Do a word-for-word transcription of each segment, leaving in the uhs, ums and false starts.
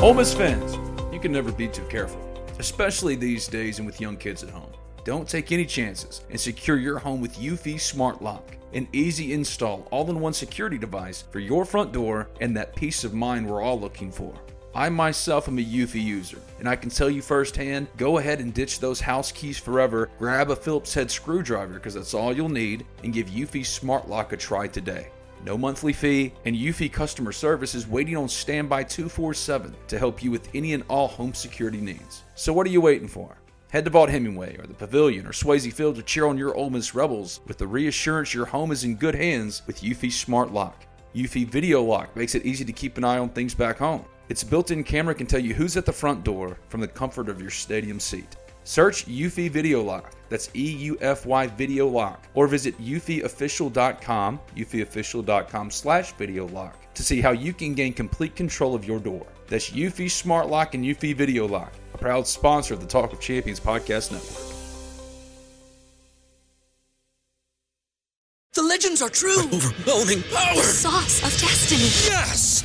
Ole Miss fans, you can never be too careful, especially these days and with young kids at home. Don't take any chances and secure your home with Eufy Smart Lock, an easy install, all-in-one security device for your front door and that peace of mind we're all looking for. I myself am a Eufy user, and I can tell you firsthand, go ahead and ditch those house keys forever, grab a Phillips head screwdriver because that's all you'll need, and give Eufy Smart Lock a try today. No monthly fee, and Eufy customer service is waiting on standby twenty-four seven to help you with any and all home security needs. So what are you waiting for? Head to Vault Hemingway or the Pavilion or Swayze Field to cheer on your Ole Miss Rebels with the reassurance your home is in good hands with Eufy Smart Lock. Eufy Video Lock makes it easy to keep an eye on things back home. Its built-in camera can tell you who's at the front door from the comfort of your stadium seat. Search Eufy Video Lock, that's E U F Y Video Lock, or visit Eufy Official dot com, Eufy Official dot com slash Video Lock, to see how you can gain complete control of your door. That's Eufy Smart Lock and Eufy Video Lock, a proud sponsor of the Talk of Champions Podcast Network. The legends are true. But overwhelming power! The sauce of destiny. Yes!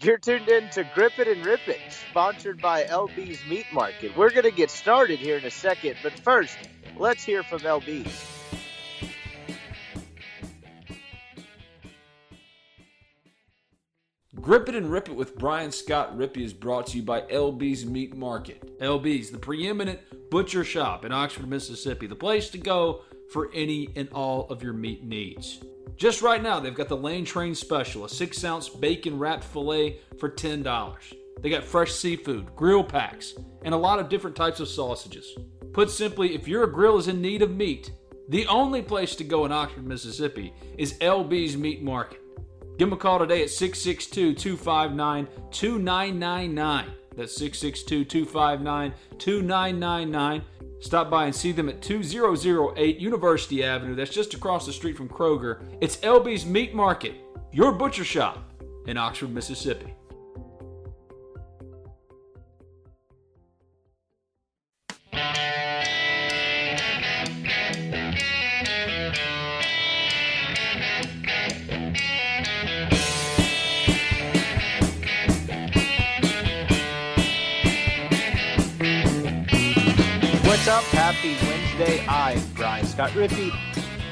You're tuned in to Grip It and Rip It, sponsored by L B's Meat Market. We're going to get started here in a second, but first, let's hear from L B's. Grip It and Rip It with Brian Scott Rippey is brought to you by L B's Meat Market. L B's, the preeminent butcher shop in Oxford, Mississippi, the place to go for any and all of your meat needs. Just right now, they've got the Lane Train Special, a six-ounce bacon-wrapped filet for ten dollars. They got fresh seafood, grill packs, and a lot of different types of sausages. Put simply, if your grill is in need of meat, the only place to go in Oxford, Mississippi is L B's Meat Market. Give them a call today at six six two, two five nine, two nine nine nine. That's six six two, two five nine, two nine nine nine. Stop by and see them at two thousand eight University Avenue. That's just across the street from Kroger. It's L B's Meat Market, your butcher shop in Oxford, Mississippi. Up, happy Wednesday. I'm Brian Scott Rippey.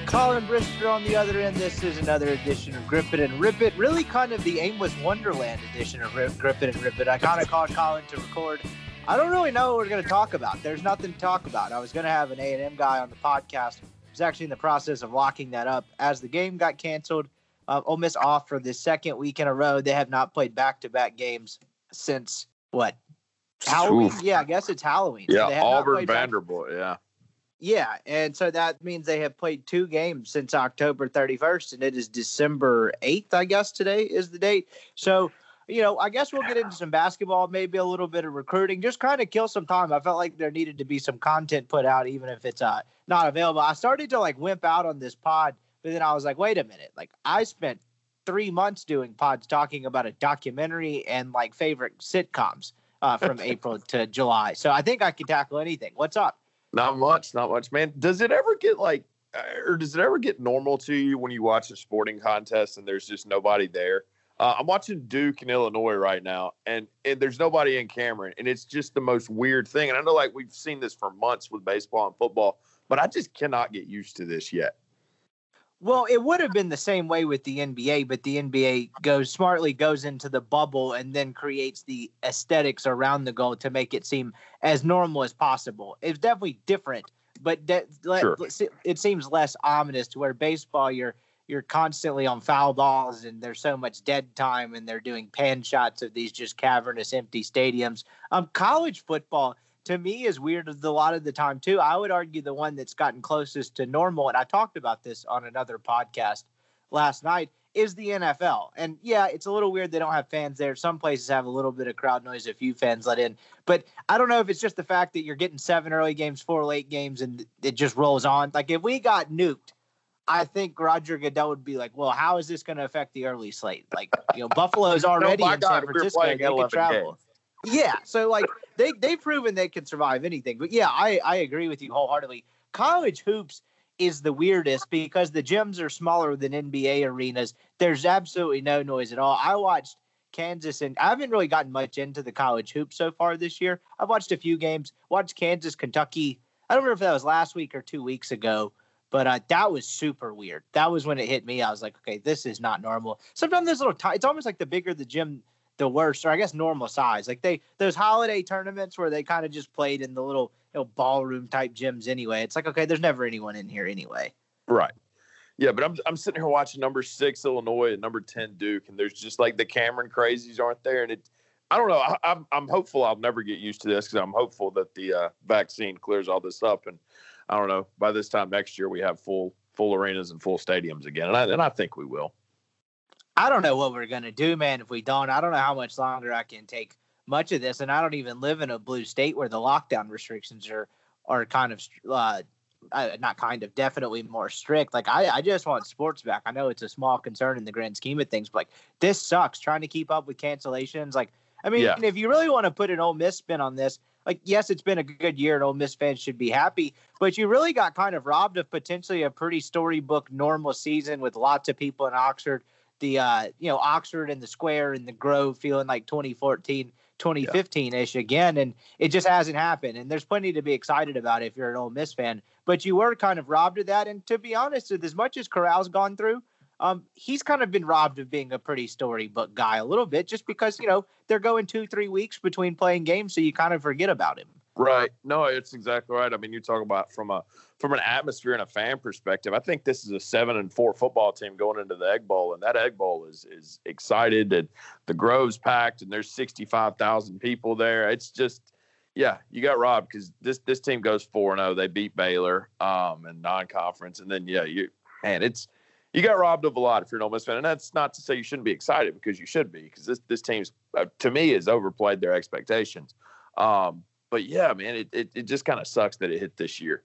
Colin Brister on the other end. This is another edition of Grip It and Rip It. Really kind of the aimless wonderland edition of Rip, Grip It and Rip It. I kind of called Colin to record. I don't really know what we're going to talk about. There's nothing to talk about. I was going to have an A and M guy on the podcast. I was actually in the process of locking that up as the game got canceled. Uh, Ole Miss off for the second week in a row. They have not played back-to-back games since, what, Halloween? Oof. Yeah, I guess it's Halloween. Yeah, so they Auburn, Vanderbilt, yeah. Yeah, and so that means they have played two games since October thirty-first, and it is December eighth, I guess today is the date. So, you know, I guess we'll yeah. get into some basketball, maybe a little bit of recruiting, just kind of kill some time. I felt like there needed to be some content put out, even if it's uh, not available. I started to, like, wimp out on this pod, but then I was like, wait a minute. Like, I spent three months doing pods talking about a documentary and, like, favorite sitcoms. Uh, from April to July. So I think I can tackle anything. What's up? Not much, not much, man. Does it ever get like, or does it ever get normal to you when you watch a sporting contest and there's just nobody there? Uh, I'm watching Duke and Illinois right now, and, and there's nobody in Cameron, and it's just the most weird thing. And I know like we've seen this for months with baseball and football, but I just cannot get used to this yet. Well, it would have been the same way with the N B A, but the N B A goes smartly goes into the bubble and then creates the aesthetics around the goal to make it seem as normal as possible. It's definitely different, but de- sure. It seems less ominous to where baseball, you're you're constantly on foul balls and there's so much dead time and they're doing pan shots of these just cavernous, empty stadiums. Um, college football, to me, is weird a lot of the time, too. I would argue the one that's gotten closest to normal, and I talked about this on another podcast last night, is the N F L. And yeah, it's a little weird they don't have fans there. Some places have a little bit of crowd noise, a few fans let in. But I don't know if it's just the fact that you're getting seven early games, four late games, and it just rolls on. Like, if we got nuked, I think Roger Goodell would be like, well, how is this going to affect the early slate? Like, you know, Buffalo's already no, in God, San Francisco. They can travel. Games. Yeah, so, like, they, they've proven they can survive anything. But, yeah, I, I agree with you wholeheartedly. College hoops is the weirdest because the gyms are smaller than N B A arenas. There's absolutely no noise at all. I watched Kansas, and I haven't really gotten much into the college hoops so far this year. I've watched a few games, watched Kansas, Kentucky. I don't remember if that was last week or two weeks ago. But uh, that was super weird. That was when it hit me. I was like, okay, this is not normal. Sometimes there's little t- – it's almost like the bigger the gym, the worse, or I guess normal size. Like they those holiday tournaments where they kind of just played in the little you know, ballroom-type gyms anyway. It's like, okay, there's never anyone in here anyway. Right. Yeah, but I'm I'm sitting here watching number six, Illinois, and number ten, Duke, and there's just like the Cameron crazies aren't there. And it, I don't know. I, I'm, I'm hopeful I'll never get used to this because I'm hopeful that the uh, vaccine clears all this up and – I don't know. By this time next year, we have full full arenas and full stadiums again, and I and I think we will. I don't know what we're gonna do, man. If we don't, I don't know how much longer I can take much of this. And I don't even live in a blue state where the lockdown restrictions are are kind of uh, not kind of definitely more strict. Like I, I just want sports back. I know it's a small concern in the grand scheme of things, but like this sucks. Trying to keep up with cancellations, like I mean, yeah. If you really want to put an Ole Miss spin on this. Like, yes, it's been a good year, and Ole Miss fans should be happy, but you really got kind of robbed of potentially a pretty storybook normal season with lots of people in Oxford, the, uh, you know, Oxford and the Square and the Grove feeling like twenty fourteen, twenty fifteen-ish yeah. again, and it just hasn't happened. And there's plenty to be excited about if you're an Ole Miss fan, but you were kind of robbed of that. And to be honest, with as much as Corral's gone through, Um, he's kind of been robbed of being a pretty storybook guy a little bit just because, you know, they're going two, three weeks between playing games. So you kind of forget about him. Right. No, it's exactly right. I mean, you talk about from a from an atmosphere and a fan perspective. I think this is a seven and four football team going into the Egg Bowl. And that Egg Bowl is is excited and the Grove's packed and there's sixty-five thousand people there. It's just. Yeah, you got robbed because this this team goes four and oh. They beat Baylor um, in non-conference. And then, yeah, you man, it's. You got robbed of a lot if you're an Ole Miss fan, and that's not to say you shouldn't be excited because you should be because this this team's uh, to me has overplayed their expectations. Um, but yeah, man, it it, it just kind of sucks that it hit this year.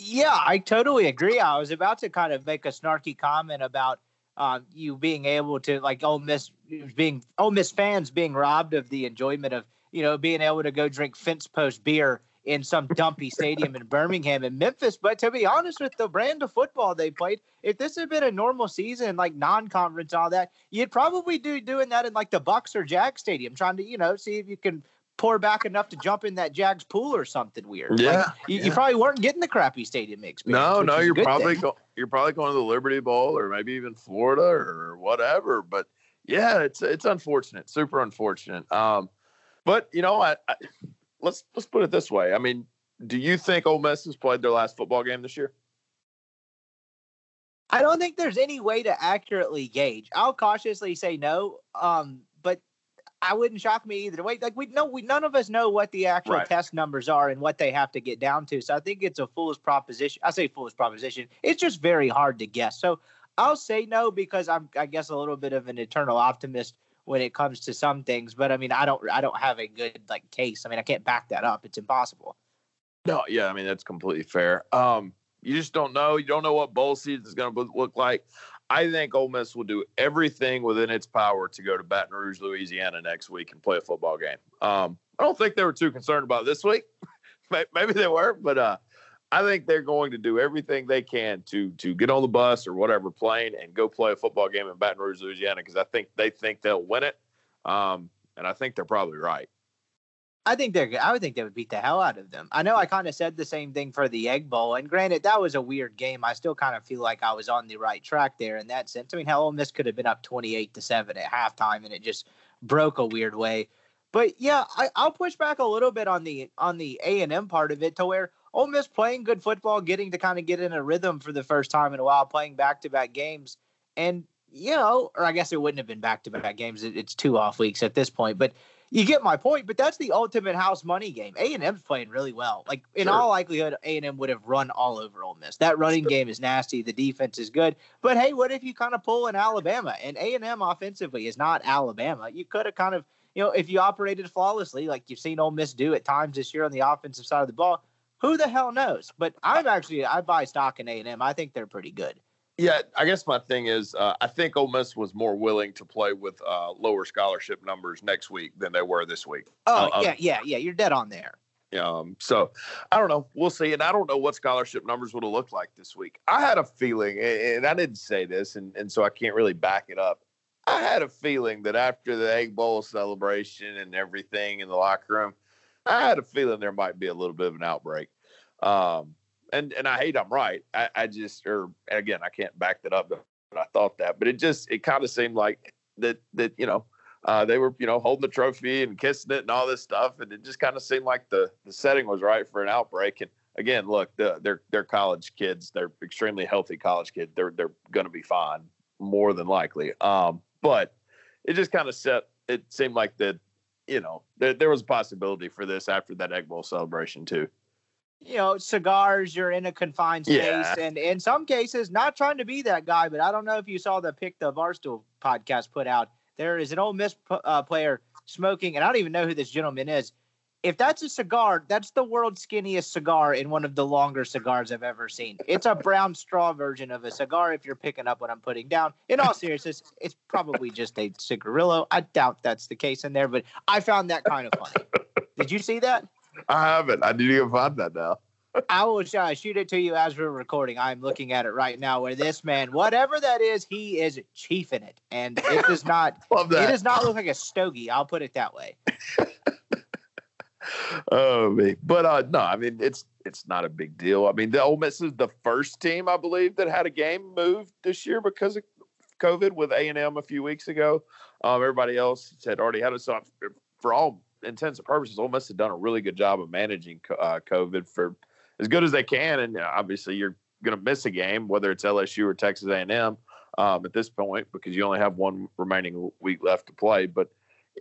Yeah, I totally agree. I was about to kind of make a snarky comment about uh, you being able to like Ole Miss being Ole Miss fans being robbed of the enjoyment of you know being able to go drink fence post beer in some dumpy stadium in Birmingham and Memphis. But to be honest with the brand of football they played, if this had been a normal season, like non-conference, all that, you'd probably do doing that in like the Bucks or Jags stadium, trying to, you know, see if you can pour back enough to jump in that Jags pool or something weird. Yeah. Like, you, yeah. you probably weren't getting the crappy stadium experience. No, no, you're probably, go, you're probably going to the Liberty Bowl or maybe even Florida or whatever. But yeah, it's, it's unfortunate, super unfortunate. Um, but you know, I, I Let's let's put it this way. I mean, do you think Ole Miss has played their last football game this year? I don't think there's any way to accurately gauge. I'll cautiously say no, um, but I wouldn't shock me either way. Like we know, we none of us know what the actual right. test numbers are and what they have to get down to. So I think it's a foolish proposition. I say foolish proposition. It's just very hard to guess. So I'll say no because I'm, I guess, a little bit of an eternal optimist when it comes to some things, but I mean, I don't, I don't have a good like case. I mean, I can't back that up. It's impossible. No. Yeah. I mean, that's completely fair. Um, you just don't know. You don't know what bowl season is going to look like. I think Ole Miss will do everything within its power to go to Baton Rouge, Louisiana next week and play a football game. Um, I don't think they were too concerned about this week. Maybe they were, but, uh, I think they're going to do everything they can to to get on the bus or whatever plane and go play a football game in Baton Rouge, Louisiana, because I think they think they'll win it, um, and I think they're probably right. I think they're. I would think they would beat the hell out of them. I know I kind of said the same thing for the Egg Bowl, and granted, that was a weird game. I still kind of feel like I was on the right track there in that sense. I mean, hell, Ole Miss could have been up twenty-eight to seven at halftime, and it just broke a weird way. But yeah, I, I'll push back a little bit on the on the A and M part of it to where Ole Miss playing good football, getting to kind of get in a rhythm for the first time in a while, playing back-to-back games. And, you know, or I guess it wouldn't have been back-to-back games. It's two off weeks at this point. But You get my point, but that's the ultimate house money game. A and M's playing really well. Like, in sure. all likelihood, A and M would have run all over Ole Miss. That running sure. game is nasty. The defense is good. But, hey, what if you kind of pull in Alabama? And A and M offensively is not Alabama. You could have kind of, you know, if you operated flawlessly, like you've seen Ole Miss do at times this year on the offensive side of the ball, who the hell knows? But I'm actually, I buy stock in A and M. I think they're pretty good. Yeah, I guess my thing is uh, I think Ole Miss was more willing to play with uh, lower scholarship numbers next week than they were this week. Oh, uh, yeah, yeah, yeah. You're dead on there. Um, so, I don't know. We'll see. And I don't know what scholarship numbers would have looked like this week. I had a feeling, and I didn't say this, and, and so I can't really back it up. I had a feeling that after the Egg Bowl celebration and everything in the locker room, I had a feeling there might be a little bit of an outbreak. Um And and I hate I'm right. I, I just, or again, I can't back that up, but I thought that. But it just, it kind of seemed like that, that you know, uh, they were, you know, holding the trophy and kissing it and all this stuff. And it just kind of seemed like the, the setting was right for an outbreak. And again, look, the, they're, they're college kids. They're extremely healthy college kids. They're, they're going to be fine, more than likely. Um, but it just kind of set, it seemed like that, you know, there, there was a possibility for this after that Egg Bowl celebration, too. You know, cigars, you're in a confined space. Yeah. And in some cases, not trying to be that guy, but I don't know if you saw the pick the Barstool podcast put out. There is an Ole Miss uh, player smoking, and I don't even know who this gentleman is. If that's a cigar, that's the world's skinniest cigar and one of the longer cigars I've ever seen. It's a brown straw version of a cigar, if you're picking up what I'm putting down. In all seriousness, it's probably just a cigarillo. I doubt that's the case in there, but I found that kind of funny. Did you see that? I haven't. I need to go find that now. I will uh, shoot it to you as we're recording. I'm looking at it right now where this man, whatever that is, he is chiefing it. And it does not Love that. It does not look like a stogie. I'll put it that way. Oh, me. But uh, no, I mean, it's it's not a big deal. I mean, the Ole Miss is the first team, I believe, that had a game moved this year because of COVID with A and M a few weeks ago. Um, everybody else had already had a so for all intents and purposes, Ole Miss have done a really good job of managing uh, COVID for as good as they can. And obviously you're going to miss a game, whether it's L S U or Texas A and M um, at this point, because you only have one remaining week left to play. But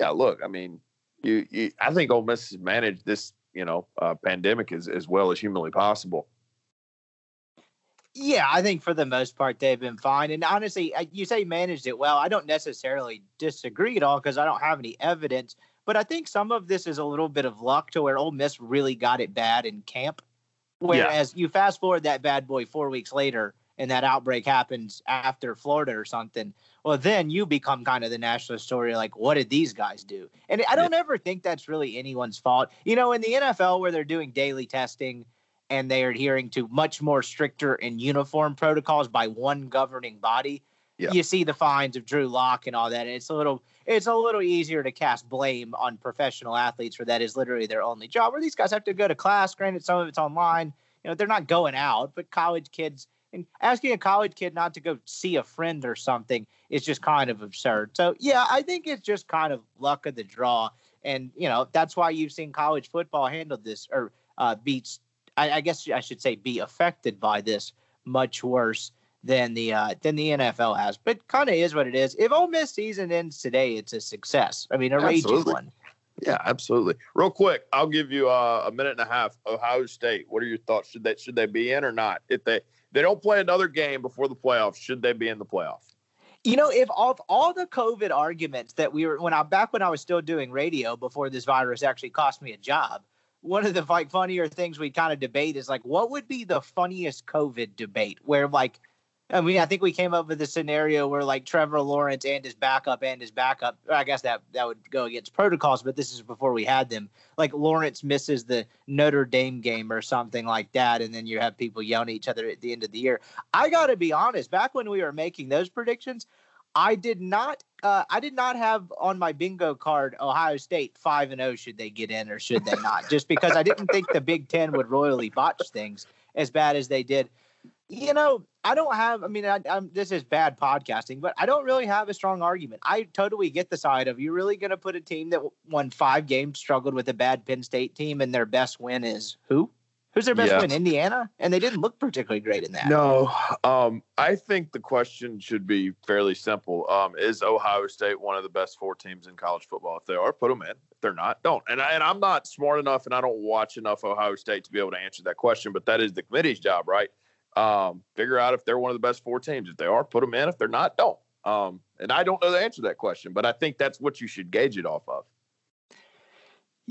yeah, look, I mean, you, you I think Ole Miss has managed this, you know, uh, pandemic as, as well as humanly possible. Yeah, I think for the most part, they've been fine. And honestly, you say managed it well. I don't necessarily disagree at all because I don't have any evidence. But I think some of this is a little bit of luck to where Ole Miss really got it bad in camp. Whereas yeah. you fast forward that bad boy four weeks later and that outbreak happens after Florida or something. Well, then you become kind of the national story. Like, what did these guys do? And I don't yeah. ever think that's really anyone's fault. You know, in the N F L where they're doing daily testing and they are adhering to much more stricter and uniform protocols by one governing body, yeah. you see the fines of Drew Lock and all that. And it's a little, it's a little easier to cast blame on professional athletes for that is literally their only job. Where these guys have to go to class. Granted, some of it's online. You know, they're not going out, but college kids and asking a college kid not to go see a friend or something is just kind of absurd. So yeah, I think it's just kind of luck of the draw. And you know, that's why you've seen college football handle this or uh, beats. I, I guess I should say be affected by this much worse than the uh, than the N F L has, but kind of is what it is. If Ole Miss season ends today, it's a success. I mean, a absolutely. raging one. Yeah, absolutely. Real quick, I'll give you uh, a minute and a half. Ohio State. What are your thoughts? Should that should they be in or not? If they they don't play another game before the playoffs, should they be in the playoffs? You know, if all all the COVID arguments that we were when I back when I was still doing radio before this virus actually cost me a job. One of the like funnier things we kind of debate is like, what would be the funniest COVID debate? Where like. I mean, I think we came up with a scenario where, like, Trevor Lawrence and his backup and his backup, I guess that, that would go against protocols, but this is before we had them. Like, Lawrence misses the Notre Dame game or something like that, and then you have people yelling at each other at the end of the year. I got to be honest, back when we were making those predictions, I did not uh, I did not have on my bingo card Ohio State five and oh should they get in or should they not, just because I didn't think the Big Ten would royally botch things as bad as they did. You know, I don't have, I mean, I, I'm, this is bad podcasting, but I don't really have a strong argument. I totally get the side of you're really going to put a team that won five games, struggled with a bad Penn State team, and their best win is who? Who's their best yeah. win? Indiana? And they didn't look particularly great in that. No. Um, I think the question should be fairly simple. Um, is Ohio State one of the best four teams in college football? If they are, put them in. If they're not, don't. And, I, and I'm not smart enough and I don't watch enough Ohio State to be able to answer that question, but that is the committee's job, right? Um, figure out if they're one of the best four teams. If they are, put them in. If they're not, don't. Um, and I don't know the answer to that question, but I think that's what you should gauge it off of.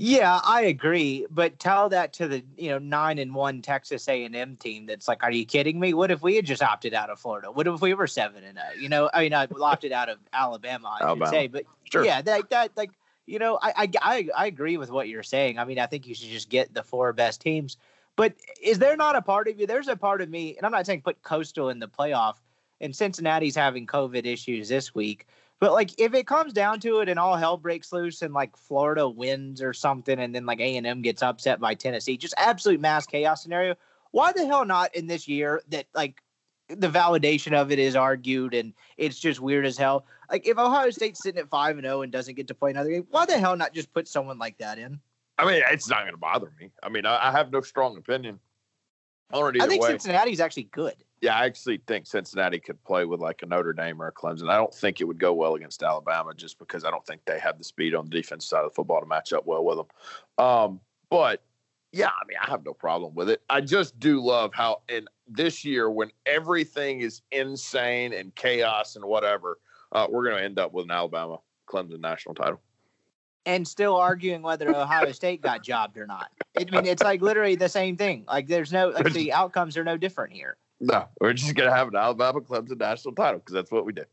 Yeah, I agree, but tell that to the, you know, nine and one Texas A and M team that's like, are you kidding me? What if we had just opted out of Florida? What if we were seven and zero? You know, I mean, I opted out of Alabama, I Alabama. should say, but sure. yeah, that that like, you know, I, I I I agree with what you're saying. I mean, I think you should just get the four best teams. But is there not a part of you? There's a part of me, and I'm not saying put Coastal in the playoff. And Cincinnati's having COVID issues this week. But, like, if it comes down to it and all hell breaks loose and, like, Florida wins or something and then, like, A and M gets upset by Tennessee, just absolute mass chaos scenario, why the hell not in this year that, like, the validation of it is argued and it's just weird as hell? Like, if Ohio State's sitting at five and oh and doesn't get to play another game, why the hell not just put someone like that in? I mean, it's not going to bother me. I mean, I, I have no strong opinion. I think way. Cincinnati's actually good. Yeah, I actually think Cincinnati could play with like a Notre Dame or a Clemson. I don't think it would go well against Alabama just because I don't think they have the speed on the defense side of the football to match up well with them. Um, but, yeah, I mean, I have no problem with it. I just do love how in this year when everything is insane and chaos and whatever, uh, we're going to end up with an Alabama-Clemson national title. And still arguing whether Ohio State got jobbed or not. I mean, it's like literally the same thing. Like there's no, like the outcomes are no different here. No, we're just going to have an Alabama Clemson national title because that's what we do.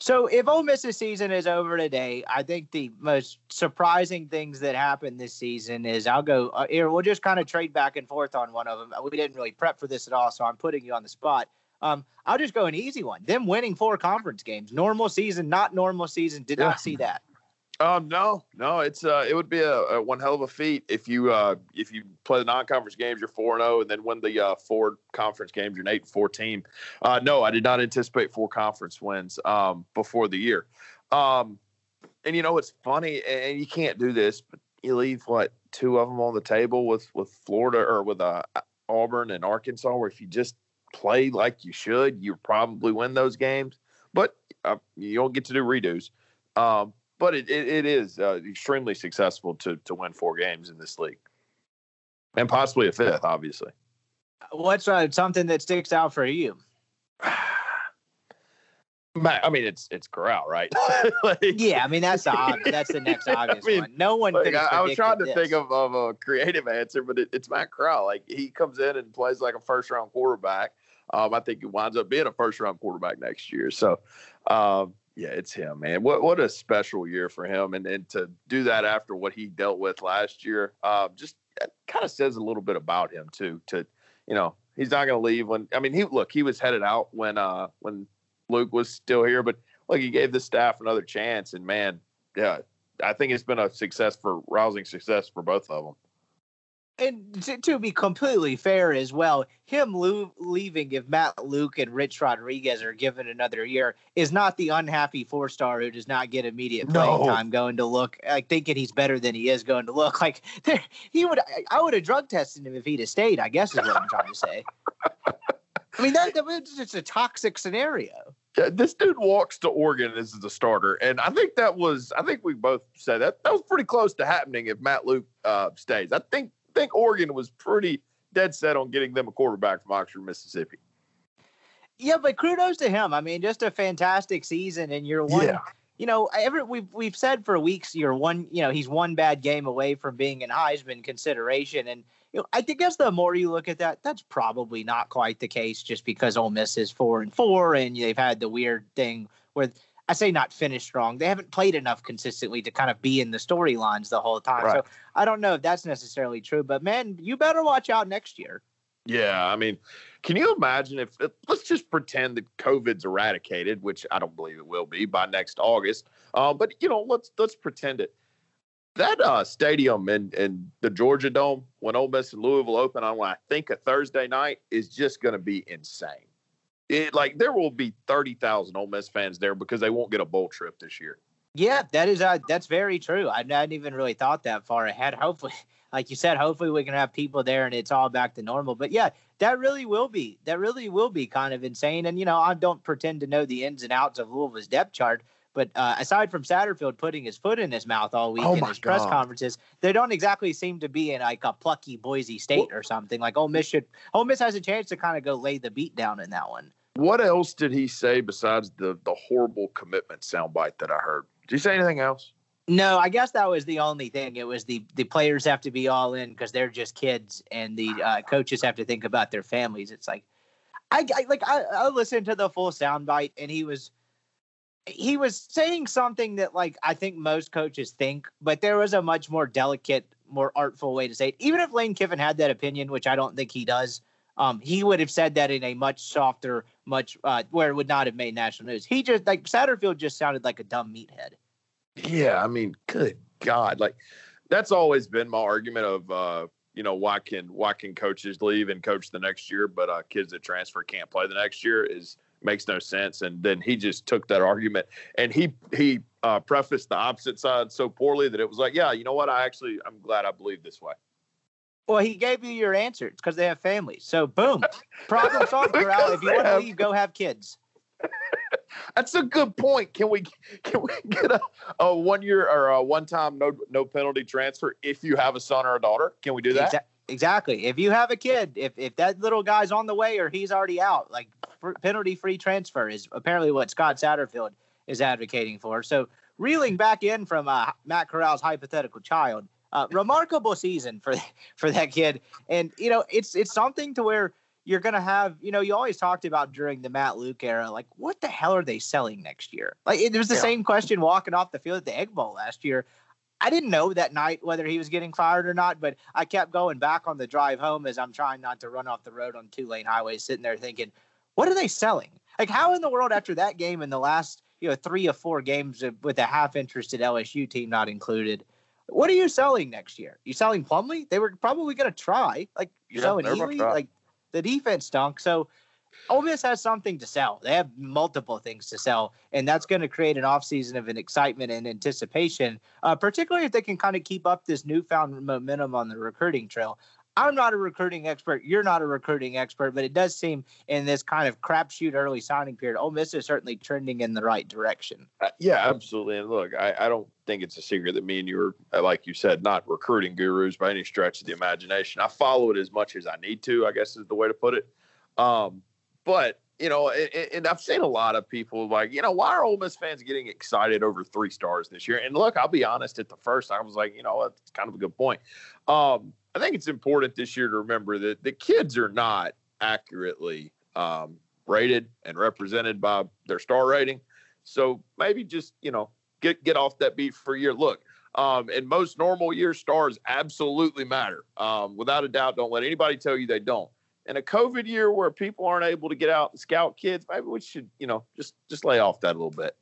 So if Ole Miss's season is over today, I think the most surprising things that happened this season is I'll go uh, here. We'll just kind of trade back and forth on one of them. We didn't really prep for this at all. So I'm putting you on the spot. Um, I'll just go an easy one. Them winning four conference games, normal season, not normal season. Did yeah. not see that. Um, no, no, it's uh, it would be a, a one hell of a feat if you uh, if you play the non-conference games, you're four and zero, and then win the uh, four conference games, you're an eight and four team. Uh, no, I did not anticipate four conference wins um, before the year. Um, and you know it's funny, and you can't do this, but you leave what two of them on the table with with Florida or with uh, Auburn and Arkansas, where if you just play like you should, you probably win those games, but uh, you don't get to do redos. Um, But it, it, it is uh, extremely successful to to win four games in this league, and possibly a fifth, obviously. What's uh, something that sticks out for you? I mean, it's it's Corral, right? like, yeah, I mean that's the obvious, that's the next obvious I mean, one. No one. Like, I, I was trying to this. think of, of a creative answer, but it, it's Matt Corral. Like he comes in and plays like a first round quarterback. Um, I think he winds up being a first round quarterback next year. So. Um, Yeah, it's him, man. What what a special year for him. And and to do that after what he dealt with last year, uh, just kind of says a little bit about him, too. To, you know, he's not going to leave when – I mean, he look, he was headed out when uh, when Luke was still here. But, look, he gave the staff another chance. And, man, yeah, I think it's been a success for – rousing success for both of them. And to, to be completely fair as well, him lo- leaving if Matt Luke and Rich Rodriguez are given another year is not the unhappy four-star who does not get immediate playing no. time going to look like thinking he's better than he is going to look like he would. I, I would have drug tested him if he'd have stayed, I guess is what I'm trying to say. I mean, that, that's just a toxic scenario. Yeah, this dude walks to Oregon as the starter, and I think that was I think we both said that that was pretty close to happening if Matt Luke uh, stays. I think I think Oregon was pretty dead set on getting them a quarterback from Oxford, Mississippi. Yeah, but kudos to him. I mean, just a fantastic season. And you're one, yeah. you know, every, we've, we've said for weeks, you're one, you know, he's one bad game away from being in Heisman consideration. And you know, I guess the more you look at that, that's probably not quite the case just because Ole Miss is four and four and they've had the weird thing where I say not finished strong. They haven't played enough consistently to kind of be in the storylines the whole time. Right. So I don't know if that's necessarily true, but man, you better watch out next year. Yeah. I mean, can you imagine if, if let's just pretend that COVID's eradicated, which I don't believe it will be by next August. Um, but you know, let's, let's pretend it. That uh, stadium in, in the Georgia Dome when Ole Miss and Louisville open on, I think a Thursday night is just going to be insane. It, like, there will be thirty thousand Ole Miss fans there because they won't get a bowl trip this year. Yeah, that is uh, that's very true. I hadn't even really thought that far ahead. Hopefully, like you said, hopefully we can have people there and it's all back to normal. But yeah, that really will be, that really will be kind of insane. And, you know, I don't pretend to know the ins and outs of Louisville's depth chart, but uh, aside from Satterfield putting his foot in his mouth all week oh in his God. press conferences, they don't exactly seem to be in like a plucky Boise State well, or something. Like Ole Miss should, Ole Miss has a chance to kind of go lay the beat down in that one. What else did he say besides the the horrible commitment soundbite that I heard? Did he say anything else? No, I guess that was the only thing. It was the the players have to be all in because they're just kids, and the uh, coaches have to think about their families. It's like, I, I like I, I listened to the full soundbite, and he was. He was saying something that, like, I think most coaches think, but there was a much more delicate, more artful way to say it. Even if Lane Kiffin had that opinion, which I don't think he does, um, he would have said that in a much softer, much uh, where it would not have made national news. He just, like, Satterfield just sounded like a dumb meathead. Yeah, I mean, good God. Like, that's always been my argument of, uh, you know, why can why can coaches leave and coach the next year, but uh, kids that transfer can't play the next year is – makes no sense. And then he just took that argument and he he uh, prefaced the opposite side so poorly that it was like, yeah, you know what? I actually, I'm glad I believe this way. Well, he gave you your answer. It's because they have families. So boom, problem solved, Corral. If you want to leave, go have kids. That's a good point. Can we can we get a, a one year or a one time no no penalty transfer if you have a son or a daughter? Can we do that? Exactly. Exactly. If you have a kid, if if that little guy's on the way or he's already out, like penalty-free transfer is apparently what Scott Satterfield is advocating for. So reeling back in from uh, Matt Corral's hypothetical child, uh, remarkable season for for that kid. And, you know, it's it's something to where you're going to have, you know, you always talked about during the Matt Luke era, like, what the hell are they selling next year? Like, it was the yeah. same question walking off the field at the Egg Bowl last year. I didn't know that night whether he was getting fired or not, but I kept going back on the drive home as I'm trying not to run off the road on two-lane highways, sitting there thinking, what are they selling? Like, how in the world after that game in the last, you know, three or four games with a half-interested L S U team not included, what are you selling next year? You selling Plumlee? They were probably going to try. Like, you're yeah, selling Ely? Like, the defense stunk. So Ole Miss has something to sell. They have multiple things to sell, and that's going to create an offseason of an excitement and anticipation, uh, particularly if they can kind of keep up this newfound momentum on the recruiting trail. I'm not a recruiting expert. You're not a recruiting expert, but it does seem in this kind of crapshoot early signing period, Ole Miss is certainly trending in the right direction. Uh, yeah, absolutely. And look, I, I don't think it's a secret that me and you are, like you said, not recruiting gurus by any stretch of the imagination. I follow it as much as I need to, I guess is the way to put it. Um, But, you know, and I've seen a lot of people like, you know, why are Ole Miss fans getting excited over three stars this year? And look, I'll be honest, at the first, I was like, you know, that's kind of a good point. Um, I think it's important this year to remember that the kids are not accurately um, rated and represented by their star rating. So maybe just, you know, get, get off that beat for a year. Look, um, in most normal year, stars absolutely matter. Um, without a doubt, don't let anybody tell you they don't. In a COVID year where people aren't able to get out and scout kids, maybe we should, you know, just just lay off that a little bit.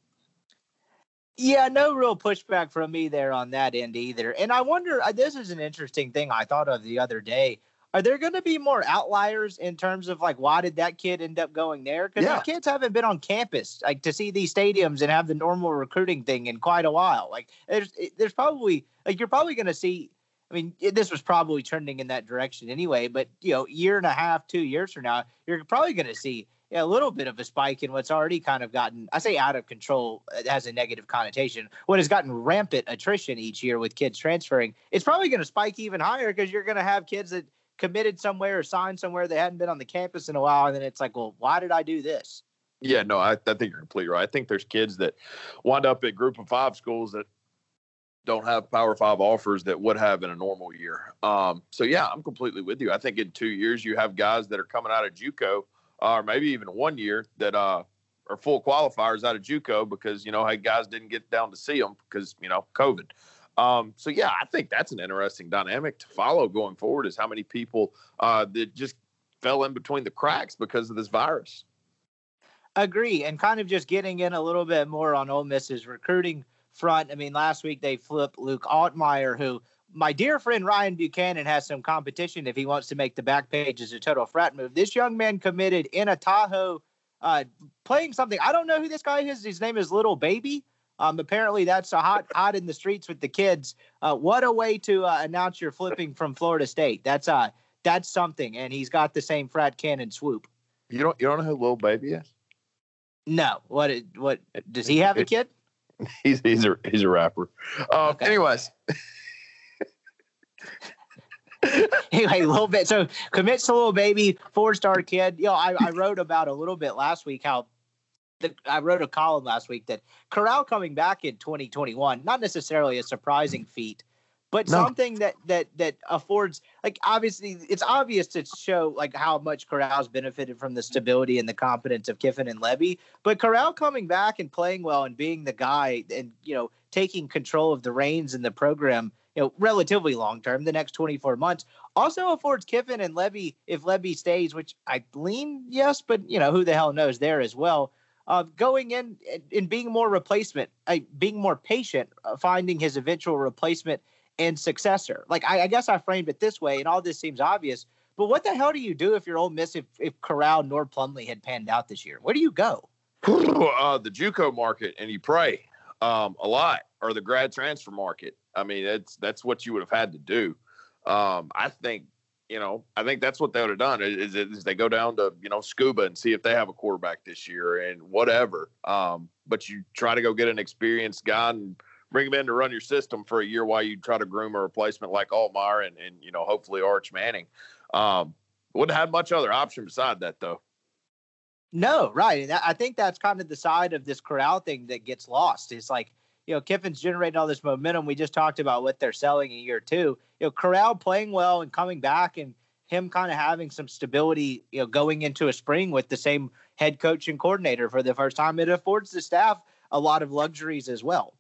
Yeah, no real pushback from me there on that end either. And I wonder, this is an interesting thing I thought of the other day. Are there going to be more outliers in terms of, like, why did that kid end up going there? Because yeah. the kids haven't been on campus, like, to see these stadiums and have the normal recruiting thing in quite a while. Like, there's, there's probably, like, you're probably going to see – I mean, this was probably trending in that direction anyway, but, you know, year and a half, two years from now, you're probably going to see a little bit of a spike in what's already kind of gotten, I say out of control, it has a negative connotation, what has gotten rampant attrition each year with kids transferring. It's probably going to spike even higher because you're going to have kids that committed somewhere or signed somewhere that hadn't been on the campus in a while, and then it's like, well, why did I do this? Yeah, no, I, I think you're completely right. I think there's kids that wind up at group of five schools that don't have Power Five offers that would have in a normal year. Um, so, yeah, I'm completely with you. I think in two years you have guys that are coming out of JUCO uh, or maybe even one year that uh, are full qualifiers out of JUCO because, you know, hey, guys didn't get down to see them because, you know, COVID. Um, so, yeah, I think that's an interesting dynamic to follow going forward is how many people uh, that just fell in between the cracks because of this virus. Agree. And kind of just getting in a little bit more on Ole Miss's recruiting front. I mean, last week they flipped Luke Altmeyer, who my dear friend Ryan Buchanan has some competition if he wants to make the back page as a total frat move. This young man committed in a Tahoe uh, playing something. I don't know who this guy is. His name is Little Baby. Um, apparently that's a hot, hot in the streets with the kids. Uh, what a way to uh, announce you're flipping from Florida State. That's uh, that's something. And he's got the same frat cannon swoop. You don't, you don't know who Little Baby is? No. What, what does he have a kid? He's, he's a, he's a rapper. Um, okay. Anyways. Anyway, a little bit. So commits to Little Baby, four-star kid. You know, I, I wrote about a little bit last week how the, I wrote a column last week that Corral coming back in twenty twenty-one, not necessarily a surprising feat, but no. something that that that affords, like, obviously it's obvious to show like how much Corral's benefited from the stability and the competence of Kiffin and Levy. But Corral coming back and playing well and being the guy and, you know, taking control of the reins in the program, you know, relatively long term, the next twenty-four months, also affords Kiffin and Levy, if Levy stays, which I lean yes, but you know, who the hell knows there as well, uh, going in and being more replacement, uh, being more patient, uh, finding his eventual replacement and successor. Like, I, I guess I framed it this way, and all this seems obvious, but what the hell do you do if you're Ole Miss, if, if Corral nor Plumlee had panned out this year? Where do you go? Uh, the JUCO market, and you pray um, a lot, or the grad transfer market. I mean, that's that's what you would have had to do. Um, I think, you know, I think that's what they would have done is, is they go down to, you know, Scuba and see if they have a quarterback this year and whatever. Um, but you try to go get an experienced guy and bring him in to run your system for a year while you try to groom a replacement like Altmeyer and, and you know, hopefully Arch Manning. Um, wouldn't have much other option beside that, though. No, right. I think that's kind of the side of this Corral thing that gets lost. It's like, you know, Kiffin's generating all this momentum. We just talked about what they're selling in year two. You know, Corral playing well and coming back and him kind of having some stability, you know, going into a spring with the same head coach and coordinator for the first time. It affords the staff a lot of luxuries as well.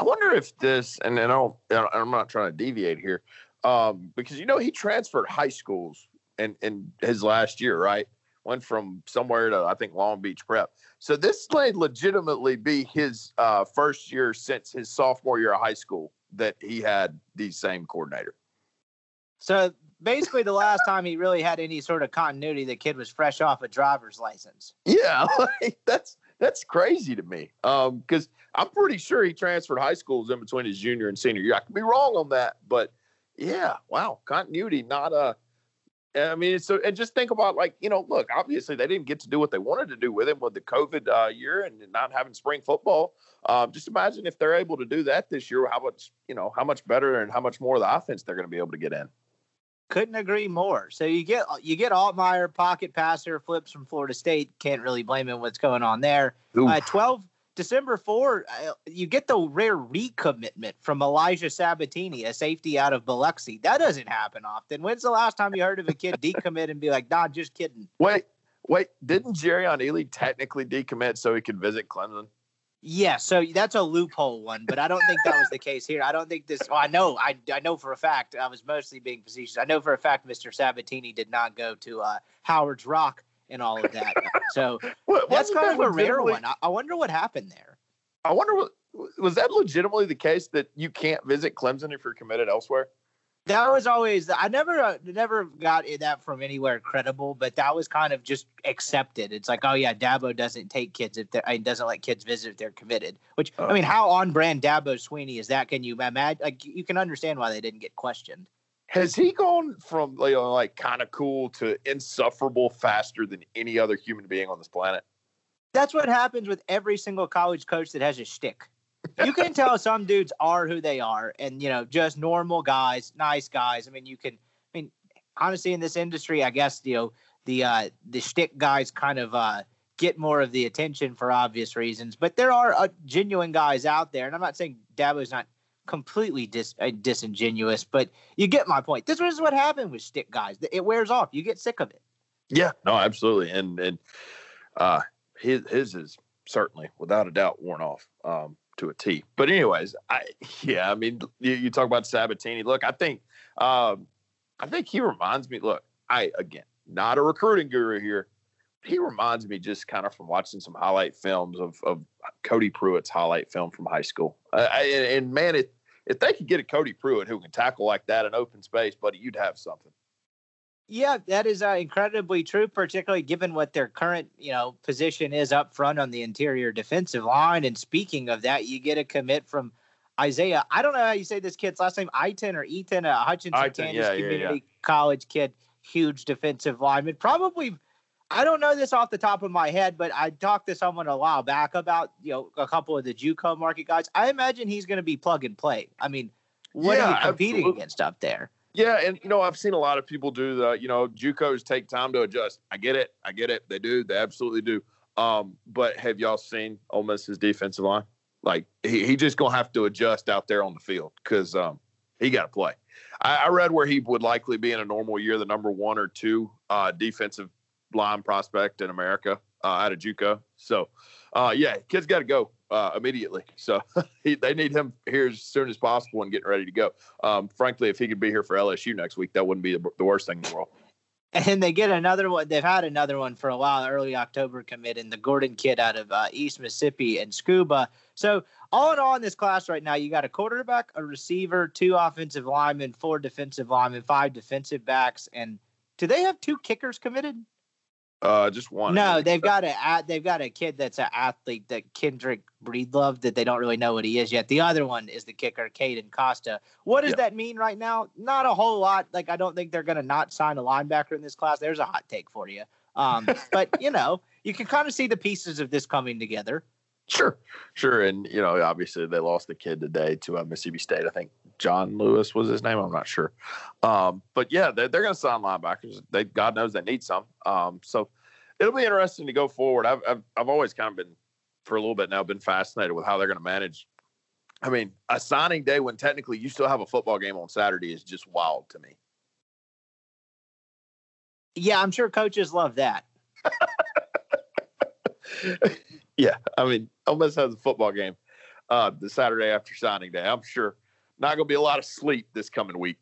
I wonder if this, and then I'll, I'm not trying to deviate here, um, because, you know, he transferred high schools in, in his last year, right? Went from somewhere to, I think, Long Beach Prep. So this may legitimately be his uh, first year since his sophomore year of high school that he had the same coordinator. So basically the last time he really had any sort of continuity, the kid was fresh off a driver's license. Yeah, like, that's that's crazy to me because um, I'm pretty sure he transferred high schools in between his junior and senior year. I could be wrong on that, but, yeah, wow, continuity, not a – I mean, so, and just think about, like, you know, look, obviously they didn't get to do what they wanted to do with him with the COVID uh, year and not having spring football. Um, just imagine if they're able to do that this year, how much, you know, how much better and how much more of the offense they're going to be able to get in. Couldn't agree more. So you get, you get Altmeyer, pocket passer, flips from Florida State. Can't really blame him what's going on there. Uh, twelve December fourth, uh, you get the rare recommitment from Elijah Sabatini, a safety out of Biloxi. That doesn't happen often. When's the last time you heard of a kid decommit and be like, nah, just kidding? Wait, wait, didn't Jerrion Ealy technically decommit so he could visit Clemson? Yeah, so that's a loophole one, but I don't think that was the case here. I don't think this well, – I know I, I know for a fact. I was mostly being facetious. I know for a fact Mister Sabatini did not go to uh, Howard's Rock and all of that. So what, that's kind that of a rare one. I, I wonder what happened there. I wonder what was that legitimately the case that you can't visit Clemson if you're committed elsewhere? That was always, I never, uh, never got that from anywhere credible, but that was kind of just accepted. It's like, oh yeah, Dabo doesn't take kids if they're, doesn't let kids visit if they're committed, which uh, I mean, how on brand Dabo Sweeney is that? Can you imagine? Like, you can understand why they didn't get questioned. Has he gone from, you know, like kind of cool to insufferable faster than any other human being on this planet? That's what happens with every single college coach that has a shtick. You can tell some dudes are who they are and, you know, just normal guys, nice guys. I mean, you can – I mean, honestly, in this industry, I guess, you know, the, uh, the shtick guys kind of uh, get more of the attention for obvious reasons. But there are uh, genuine guys out there, and I'm not saying Dabo's not – completely dis, uh, disingenuous, but you get my point. This is what happened with stick guys. It wears off. You get sick of it. Yeah, no, absolutely. And and uh, his his is certainly, without a doubt, worn off um, to a T. But anyways, I yeah, I mean, you, you talk about Sabatini. Look, I think um, I think he reminds me. Look, I again, not a recruiting guru here. He reminds me just kind of from watching some highlight films of, of Cody Pruitt's highlight film from high school. Uh, and, and man, if, if they could get a Cody Pruitt who can tackle like that in open space, buddy, you'd have something. Yeah, that is uh, incredibly true, particularly given what their current, you know, position is up front on the interior defensive line. And speaking of that, you get a commit from Isaiah. I don't know how you say this kid's last name, Eiten or Eiten, a Hutchinson, Eiten, Kansas yeah, Community yeah, yeah. College kid, huge defensive lineman. Probably, I don't know this off the top of my head, but I talked to someone a while back about, you know, a couple of the JUCO market guys. I imagine he's going to be plug and play. I mean, what yeah, are you competing absolutely. against up there? Yeah, and, you know, I've seen a lot of people do the, you know, JUCOs take time to adjust. I get it. I get it. They do. They absolutely do. Um, but have y'all seen Ole Miss's defensive line? Like, he, he just going to have to adjust out there on the field because um, he got to play. I, I read where he would likely be in a normal year the number one or two uh, defensive line prospect in America uh, out of JUCO. So, uh, yeah, kid's got to go. Uh, immediately. So he, they need him here as soon as possible and getting ready to go. Um, frankly, if he could be here for L S U next week, that wouldn't be the, the worst thing in the world. And they get another one. They've had another one for a while, early October commit, and the Gordon kid out of uh, East Mississippi and Scuba. So all in all in this class right now, you got a quarterback, a receiver, two offensive linemen, four defensive linemen, five defensive backs. And do they have two kickers committed? Uh, just one. No, they've got a they've got a kid that's an athlete, that Kendrick Breedlove, that they don't really know what he is yet. The other one is the kicker, Caden Costa. What does yeah. that mean right now? Not a whole lot. Like, I don't think they're going to not sign a linebacker in this class. There's a hot take for you. Um, but you know, you can kind of see the pieces of this coming together. Sure, sure, and you know, obviously they lost the kid today to uh, Mississippi State. I think John Lewis was his name. I'm not sure, um, but yeah, they're, they're going to sign linebackers. They, God knows, they need some. Um, so it'll be interesting to go forward. I've, I've I've always kind of been, for a little bit now, been fascinated with how they're going to manage. I mean, a signing day when technically you still have a football game on Saturday is just wild to me. Yeah, I'm sure coaches love that. Yeah, I mean, Ole Miss has a football game uh, the Saturday after signing day. I'm sure not going to be a lot of sleep this coming week.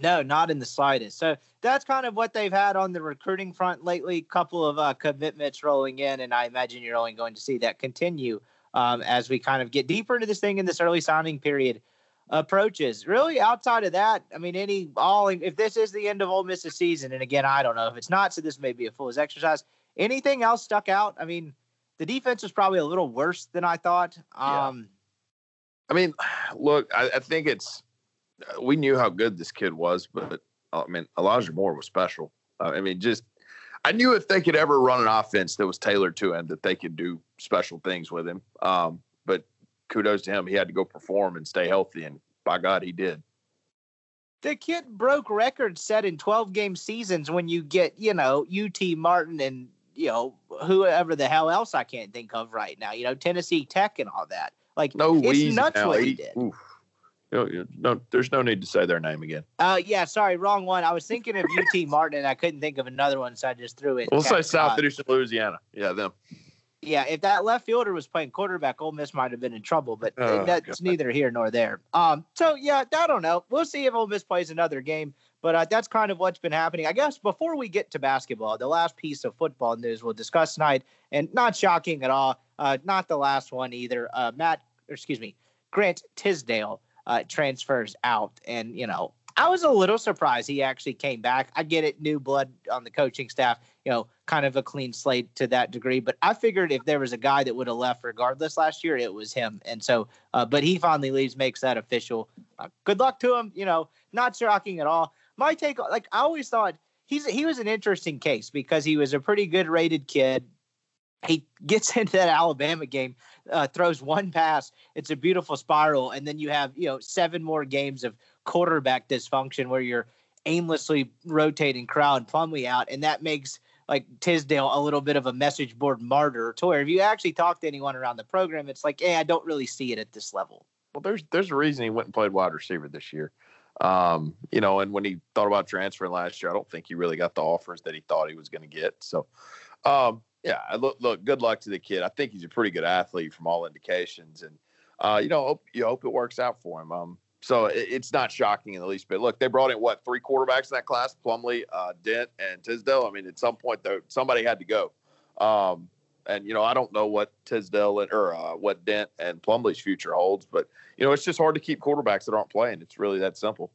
No, not in the slightest. So that's kind of what they've had on the recruiting front lately. Couple of uh, commitments rolling in, and I imagine you're only going to see that continue um, as we kind of get deeper into this thing in this early signing period approaches. Really, outside of that, I mean, any all if this is the end of Ole Miss's season, and again, I don't know if it's not, so this may be a fool's exercise. Anything else stuck out? I mean, the defense was probably a little worse than I thought. Um, yeah. I mean, look, I, I think it's – we knew how good this kid was, but, I mean, Elijah Moore was special. Uh, I mean, just – I knew if they could ever run an offense that was tailored to him that they could do special things with him. Um, but kudos to him. He had to go perform and stay healthy, and by God, he did. The kid broke records set in twelve-game seasons when you get, you know, U T Martin and – you know, whoever the hell else I can't think of right now, you know, Tennessee Tech and all that. Like, no, it's nuts now. what he, he did. Oof. No, no, there's no need to say their name again. Uh, yeah, sorry, wrong one. I was thinking of U T Martin, and I couldn't think of another one, so I just threw it. We'll say Southeastern Louisiana. Yeah, them. Yeah, if that left fielder was playing quarterback, Ole Miss might have been in trouble, but oh, that's God. neither here nor there. Um, so, yeah, I don't know. We'll see if Ole Miss plays another game. But uh, that's kind of what's been happening. I guess before we get to basketball, the last piece of football news we'll discuss tonight, and not shocking at all, uh, not the last one either. Uh, Matt, or excuse me, Grant Tisdale uh, transfers out. And, you know, I was a little surprised he actually came back. I get it, new blood on the coaching staff, you know, kind of a clean slate to that degree. But I figured if there was a guy that would have left regardless last year, it was him. And so, uh, but he finally leaves, makes that official. Uh, good luck to him. You know, not shocking at all. My take, like, I always thought he's he was an interesting case because he was a pretty good rated kid. He gets into that Alabama game, uh, throws one pass. It's a beautiful spiral. And then you have, you know, seven more games of quarterback dysfunction where you're aimlessly rotating Corral and Plumlee out. And that makes, like, Tisdale a little bit of a message board martyr to where if you actually talk to anyone around the program, it's like, hey, I don't really see it at this level. Well, there's, there's a reason he went and played wide receiver this year. Um, you know, and when he thought about transferring last year, I don't think he really got the offers that he thought he was going to get. So, um, yeah, look, look, good luck to the kid. I think he's a pretty good athlete from all indications. And, uh, you know, hope, you hope it works out for him. Um, so it, it's not shocking in the least bit. Look, they brought in, what, three quarterbacks in that class, Plumlee, uh, Dent, and Tisdale. I mean, at some point, though, somebody had to go. Um, and, you know, I don't know what Tisdale and, or uh, what Dent and Plumlee's future holds, but, you know, it's just hard to keep quarterbacks that aren't playing. It's really that simple.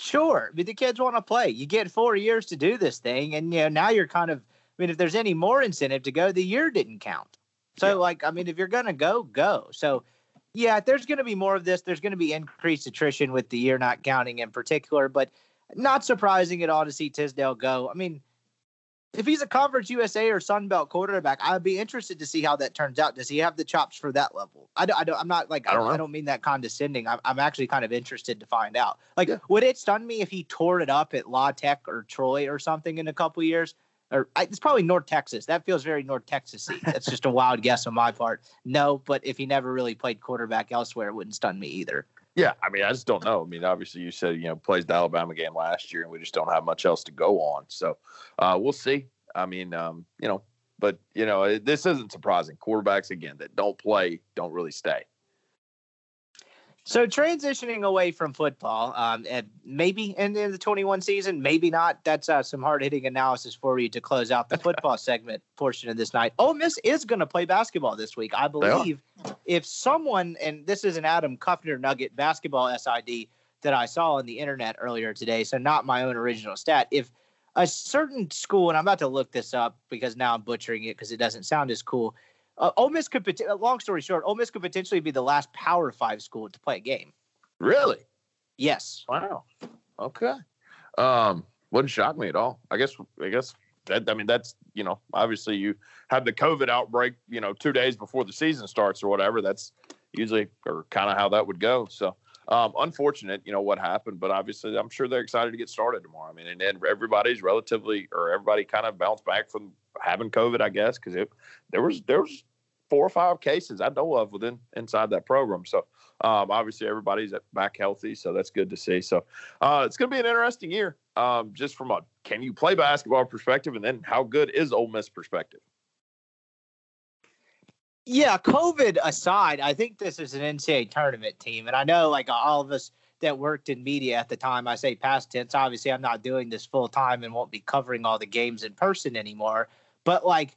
Sure, but the kids want to play. You get four years to do this thing, and you know now you're kind of. I mean, if there's any more incentive to go, the year didn't count. So, yeah. like, I mean, if you're gonna go, go. So, yeah, there's gonna be more of this. There's gonna be increased attrition with the year not counting in particular, but not surprising at all to see Tisdale go. I mean, if he's a Conference U S A or Sun Belt quarterback, I'd be interested to see how that turns out. Does he have the chops for that level? I don't. I don't I'm not like I don't, I, I don't mean that condescending. I'm, I'm actually kind of interested to find out. Like, yeah. would it stun me if he tore it up at La Tech or Troy or something in a couple years? Or it's probably North Texas. That feels very North Texas-y. That's just a wild guess on my part. No, but if he never really played quarterback elsewhere, it wouldn't stun me either. Yeah, I mean, I just don't know. I mean, obviously you said, you know, plays the Alabama game last year, and we just don't have much else to go on. So uh, we'll see. I mean, um, you know, but, you know, it, this isn't surprising. Quarterbacks, again, that don't play don't really stay. So transitioning away from football, um, and maybe in, in the twenty-one season, maybe not. That's uh, some hard-hitting analysis for you to close out the football segment portion of this night. Ole Miss is going to play basketball this week, I believe. If someone, and this is an Adam Kuffner Nugget basketball S I D that I saw on the internet earlier today, so not my own original stat. If a certain school, and I'm about to look this up because now I'm butchering it because it doesn't sound as cool. Uh, Ole Miss could, long story short, Ole Miss could potentially be the last Power Five school to play a game. Really? Yes. Wow. Okay. Um, wouldn't shock me at all. I guess. I guess. That, I mean, that's you know, obviously you have the COVID outbreak, you know, two days before the season starts or whatever. That's usually or kind of how that would go. So, um, unfortunate, you know, what happened, but obviously I'm sure they're excited to get started tomorrow. I mean, and, and everybody's relatively or everybody kind of bounced back from having COVID, I guess, because it there was there was. four or five cases I know of within inside that program. So um, obviously everybody's back healthy. So that's good to see. So uh, it's going to be an interesting year um, just from a, can you play basketball perspective? And then how good is Ole Miss perspective? Yeah. COVID aside, I think this is an N C A A tournament team. And I know like all of us that worked in media at the time, I say past tense, obviously I'm not doing this full time and won't be covering all the games in person anymore, but like,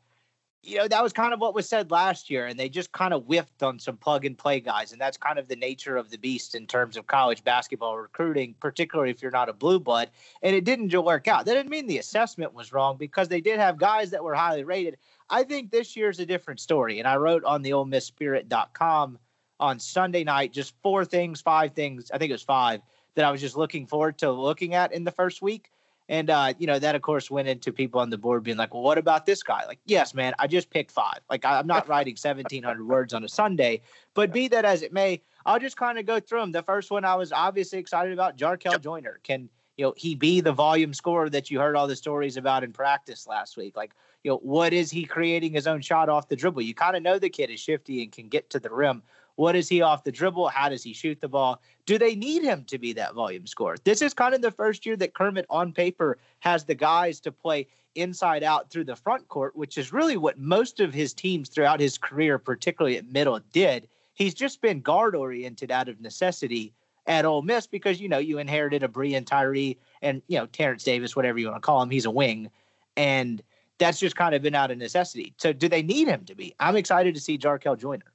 you know, that was kind of what was said last year, and they just kind of whiffed on some plug-and-play guys, and that's kind of the nature of the beast in terms of college basketball recruiting, particularly if you're not a blue blood, and it didn't work out. That didn't mean the assessment was wrong because they did have guys that were highly rated. I think this year's a different story, and I wrote on the Ole Miss Spirit dot com on Sunday night just four things, five things, I think it was five, that I was just looking forward to looking at in the first week. And, uh, you know, that, of course, went into people on the board being like, well, what about this guy? Like, yes, man, I just picked five. Like, I'm not writing seventeen hundred words on a Sunday. But be that as it may, I'll just kind of go through them. The first one I was obviously excited about, Jarkel Joyner. Can, you know, he be the volume scorer that you heard all the stories about in practice last week? Like, you know, what is he creating his own shot off the dribble? You kind of know the kid is shifty and can get to the rim. What is he off the dribble? How does he shoot the ball? Do they need him to be that volume scorer? This is kind of the first year that Kermit on paper has the guys to play inside out through the front court, which is really what most of his teams throughout his career, particularly at middle, did. He's just been guard oriented out of necessity at Ole Miss because, you know, you inherited a Breein Tyree and, you know, Terrence Davis, whatever you want to call him. He's a wing. And that's just kind of been out of necessity. So do they need him to be? I'm excited to see Jarkel Joyner.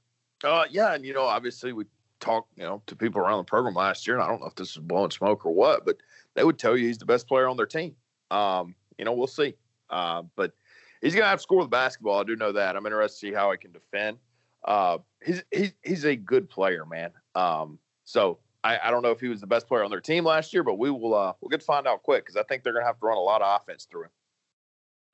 Uh, yeah, and, you know, obviously we talked, you know, to people around the program last year, and I don't know if this is blowing smoke or what, but they would tell you he's the best player on their team. Um, you know, we'll see. Uh, but he's going to have to score the basketball. I do know that. I'm interested to see how he can defend. Uh, he's, he's, he's a good player, man. Um, so I, I don't know if he was the best player on their team last year, but we will uh, we'll get to find out quick because I think they're going to have to run a lot of offense through him.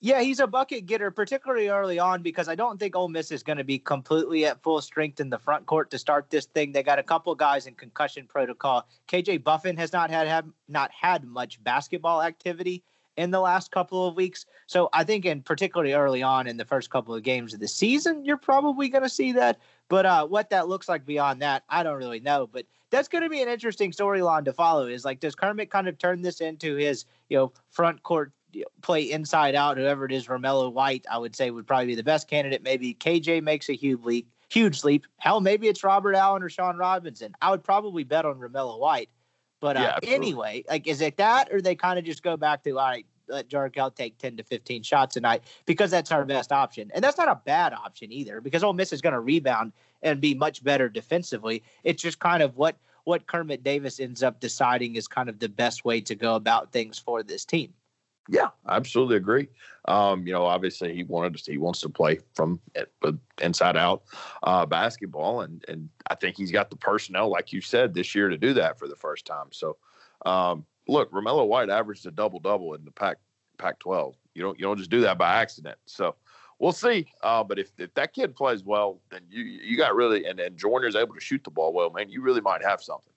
Yeah, he's a bucket getter, particularly early on, because I don't think Ole Miss is going to be completely at full strength in the front court to start this thing. They got a couple guys in concussion protocol. K J Buffen has not had have not had much basketball activity in the last couple of weeks. So I think, in particularly early on in the first couple of games of the season, you're probably going to see that. But uh, what that looks like beyond that, I don't really know. But that's going to be an interesting storyline to follow. Is like, does Kermit kind of turn this into his, you know, front court play inside out, whoever it is? Romello White, I would say, would probably be the best candidate. Maybe K J makes a huge leap, huge leap. Hell, maybe it's Robert Allen or Sean Robinson. I would probably bet on Romello White. But uh, yeah, anyway, like, is it that, or they kind of just go back to, all right, let Jarkel take ten to fifteen shots a night because that's our best option. And that's not a bad option either, because Ole Miss is going to rebound and be much better defensively. It's just kind of what, what Kermit Davis ends up deciding is kind of the best way to go about things for this team. Yeah, I absolutely agree. Um, you know, obviously he wanted to, he wants to play from inside out uh, basketball, and and I think he's got the personnel, like you said, this year to do that for the first time. So, um, look, Romello White averaged a double double in the Pac Pac twelve. You don't you don't just do that by accident. So we'll see. Uh, but if if that kid plays well, then you you got really, and and Joyner's able to shoot the ball well, man, you really might have something.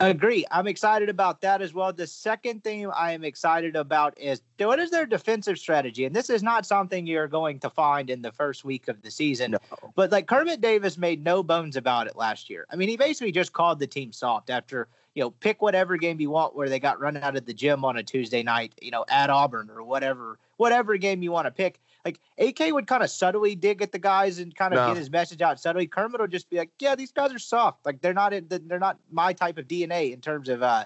Agree. I'm excited about that as well. The second thing I am excited about is what is their defensive strategy? And this is not something you're going to find in the first week of the season. No. But like Kermit Davis made no bones about it last year. I mean, he basically just called the team soft after, you know, pick whatever game you want where they got run out of the gym on a Tuesday night, you know, at Auburn or whatever, whatever game you want to pick. Like, A K would kind of subtly dig at the guys and kind of no. get his message out subtly. Kermit will just be like, yeah, these guys are soft. Like, they're not in the, they're not my type of D N A in terms of uh,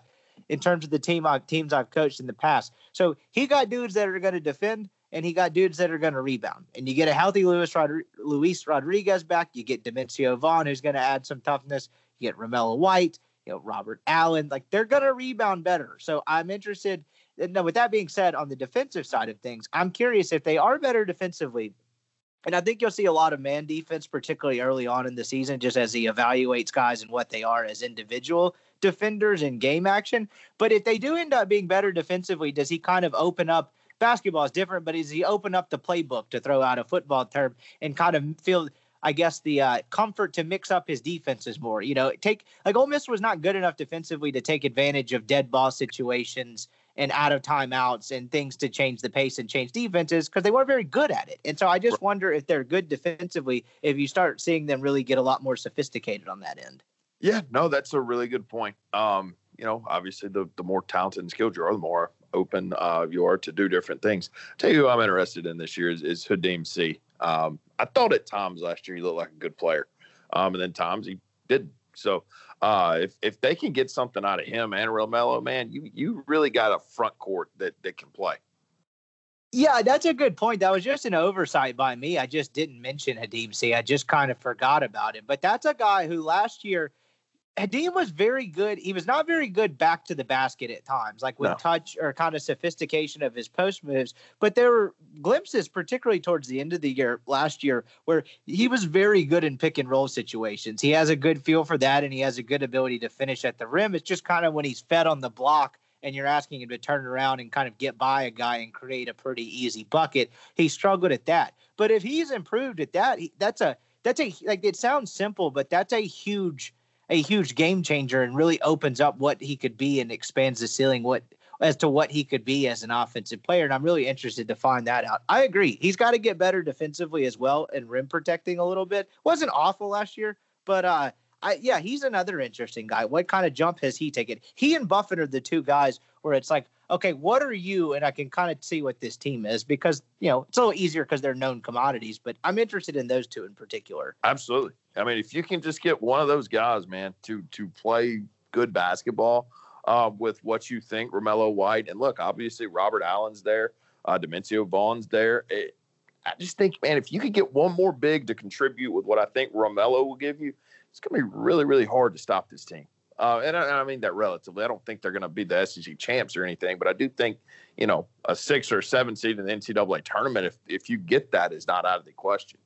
in terms of the team I've, teams I've coached in the past. So he got dudes that are going to defend, and he got dudes that are going to rebound. And you get a healthy Luis, Rod- Luis Rodriguez back. You get Demencio Vaughn, who's going to add some toughness. You get Romello White, you know, Robert Allen. Like, they're going to rebound better. So I'm interested. Now, with that being said, on the defensive side of things, I'm curious if they are better defensively. And I think you'll see a lot of man defense, particularly early on in the season, just as he evaluates guys and what they are as individual defenders in game action. But if they do end up being better defensively, does he kind of open up? Basketball is different, but does he open up the playbook, to throw out a football term, and kind of feel, I guess, the uh, comfort to mix up his defenses more? You know, take like Ole Miss was not good enough defensively to take advantage of dead ball situations and out of timeouts and things to change the pace and change defenses because they weren't very good at it. And so I just wonder if they're good defensively, if you start seeing them really get a lot more sophisticated on that end. Yeah, no, that's a really good point. Um, you know, obviously the, the more talented and skilled you are, the more open uh, you are to do different things. I'll tell you who I'm interested in this year is, is Hadeem C. Um, I thought at times last year he looked like a good player. Um, and then times he didn't. So uh, if if they can get something out of him and Romello, man, you you really got a front court that, that can play. Yeah, that's a good point. That was just an oversight by me. I just didn't mention Hadeem C. I just kind of forgot about him. But that's a guy who last year, Hadeem was very good. He was not very good back to the basket at times, like with no. touch or kind of sophistication of his post moves. But there were glimpses, particularly towards the end of the year last year, where he was very good in pick and roll situations. He has a good feel for that, and he has a good ability to finish at the rim. It's just kind of when he's fed on the block and you're asking him to turn around and kind of get by a guy and create a pretty easy bucket, he struggled at that. But if he's improved at that, he, that's a that's a like it sounds simple, but that's a huge. a huge game changer and really opens up what he could be and expands the ceiling what as to what he could be as an offensive player. And I'm really interested to find that out. I agree. He's got to get better defensively as well and rim protecting a little bit. Wasn't awful last year, but uh, I, yeah, he's another interesting guy. What kind of jump has he taken? He and Buffen are the two guys where it's like, okay, what are you? And I can kind of see what this team is because, you know, it's a little easier because they're known commodities, but I'm interested in those two in particular. Absolutely. I mean, if you can just get one of those guys, man, to to play good basketball uh, with what you think, Romello White. And look, obviously, Robert Allen's there. Uh, Demencio Vaughn's there. It, I just think, man, if you could get one more big to contribute with what I think Romello will give you, it's going to be really, really hard to stop this team. Uh, and, I, and I mean that relatively. I don't think they're going to be the S E C champs or anything, but I do think, you know, a six or seven seed in the N C double A tournament, if if you get that, is not out of the question.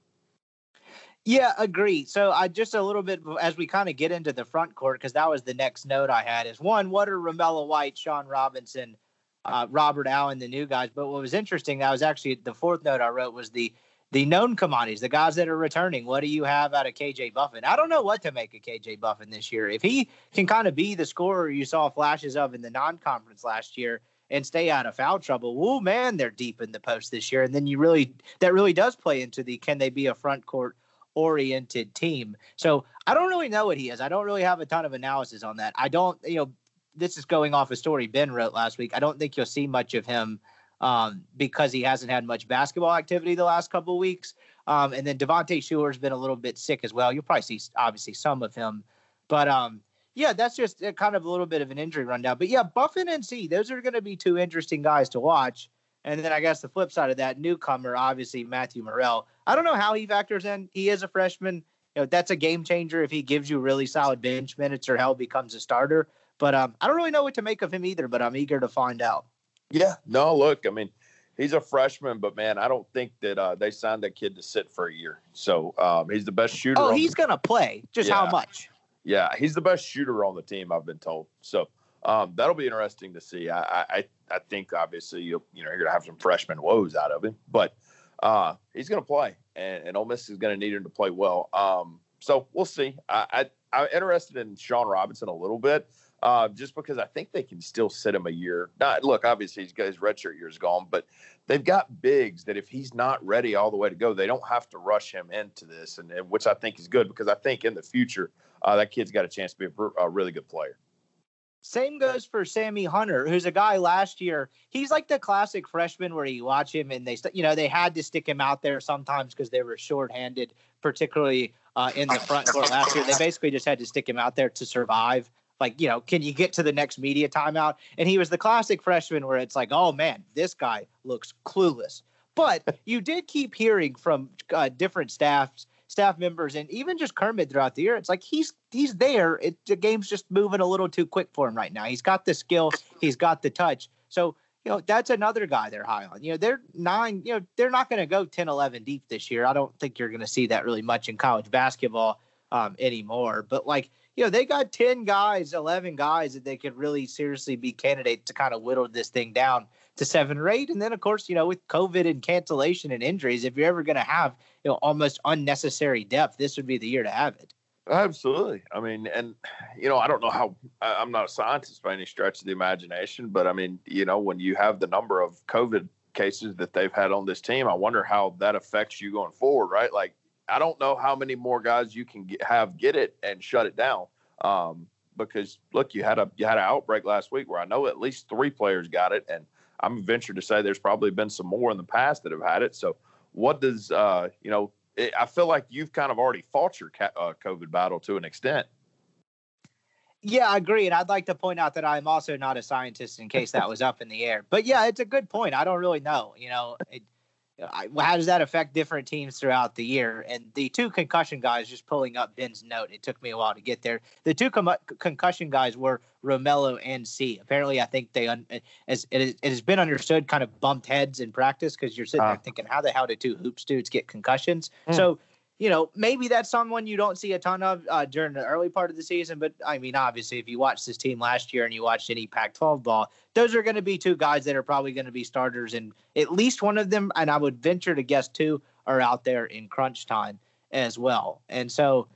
Yeah, agree. So I just a little bit as we kind of get into the front court, because that was the next note I had is one, what are Romello White, Sean Robinson, uh, Robert Allen, the new guys? But what was interesting, that was actually the fourth note I wrote was the the known commodities, the guys that are returning. What do you have out of K J Buffen? I don't know what to make of K J Buffen this year. If he can kind of be the scorer you saw flashes of in the non-conference last year and stay out of foul trouble, woo, man, they're deep in the post this year. And then you really, that really does play into the, can they be a front court oriented team? So I don't really know what he is. I don't really have a ton of analysis on that. I don't, you know, this is going off a story Ben wrote last week. I don't think you'll see much of him um, because he hasn't had much basketball activity the last couple of weeks. Um, and then Devontae Shuler has been a little bit sick as well. You'll probably see obviously some of him, but um, yeah, that's just a, kind of a little bit of an injury rundown, but yeah, Buffen and C, those are going to be two interesting guys to watch. And then I guess the flip side of that, newcomer, obviously Matthew Morrell. I don't know how he factors in. He is a freshman. you know, that's a game changer if he gives you really solid bench minutes or hell becomes a starter. But um, I don't really know what to make of him either, but I'm eager to find out. Yeah, no, look, I mean, he's a freshman, but man, I don't think that uh, they signed that kid to sit for a year. So um, he's the best shooter. Oh, he's going to play. Just yeah. How much? Yeah, he's the best shooter on the team, I've been told. So um, that'll be interesting to see. I, I, I think obviously you'll, you know, you're going to have some freshman woes out of him, but uh, he's going to play, and, and Ole Miss is going to need him to play well. Um, so we'll see. I, I I'm interested in Sean Robinson a little bit. Uh, just because I think they can still sit him a year. Not, look, obviously he's got his redshirt year's gone, but they've got bigs that if he's not ready all the way to go, they don't have to rush him into this, and, and which I think is good because I think in the future uh, that kid's got a chance to be a, a really good player. Same goes for Sammy Hunter, who's a guy last year. He's like the classic freshman where you watch him and they, st- you know, they had to stick him out there sometimes because they were shorthanded, particularly uh, in the front court last year. They basically just had to stick him out there to survive. Like, you know, can you get to the next media timeout? And he was the classic freshman where it's like, oh, man, this guy looks clueless. But you did keep hearing from uh, different staffs, staff members, and even just Kermit throughout the year. It's like he's he's there. It, the game's just moving a little too quick for him right now. He's got the skill. He's got the touch. So, you know, that's another guy they're high on. You know, they're nine. You know, they're not going to go ten, eleven deep this year. I don't think you're going to see that really much in college basketball um, anymore. But, like, you know, they got ten guys, eleven guys that they could really seriously be candidates to kind of whittle this thing down to seven or eight. And then, of course, you know, with COVID and cancellation and injuries, if you're ever going to have, you know, almost unnecessary depth, this would be the year to have it. Absolutely. I mean, and, you know, I don't know how I, I'm not a scientist by any stretch of the imagination, but I mean, you know, when you have the number of COVID cases that they've had on this team, I wonder how that affects you going forward, right? Like, I don't know how many more guys you can get, have get it and shut it down um, because, look, you had a you had an outbreak last week where I know at least three players got it, and I'm venture to say there's probably been some more in the past that have had it. So what does, uh, you know, it, I feel like you've kind of already fought your ca- uh, COVID battle to an extent. Yeah, I agree. And I'd like to point out that I'm also not a scientist in case that was up in the air. But, yeah, it's a good point. I don't really know, you know. It, how does that affect different teams throughout the year? And the two concussion guys, just pulling up Ben's note, it took me a while to get there. The two com- concussion guys were Romello and C. Apparently, I think they, un- as it, is, it has been understood, kind of bumped heads in practice because you're sitting uh. there thinking, how the hell did two hoops dudes get concussions? Mm. So, you know, maybe that's someone you don't see a ton of uh, during the early part of the season. But, I mean, obviously, if you watched this team last year and you watched any Pac twelve ball, those are going to be two guys that are probably going to be starters. And at least one of them, and I would venture to guess two, are out there in crunch time as well. And so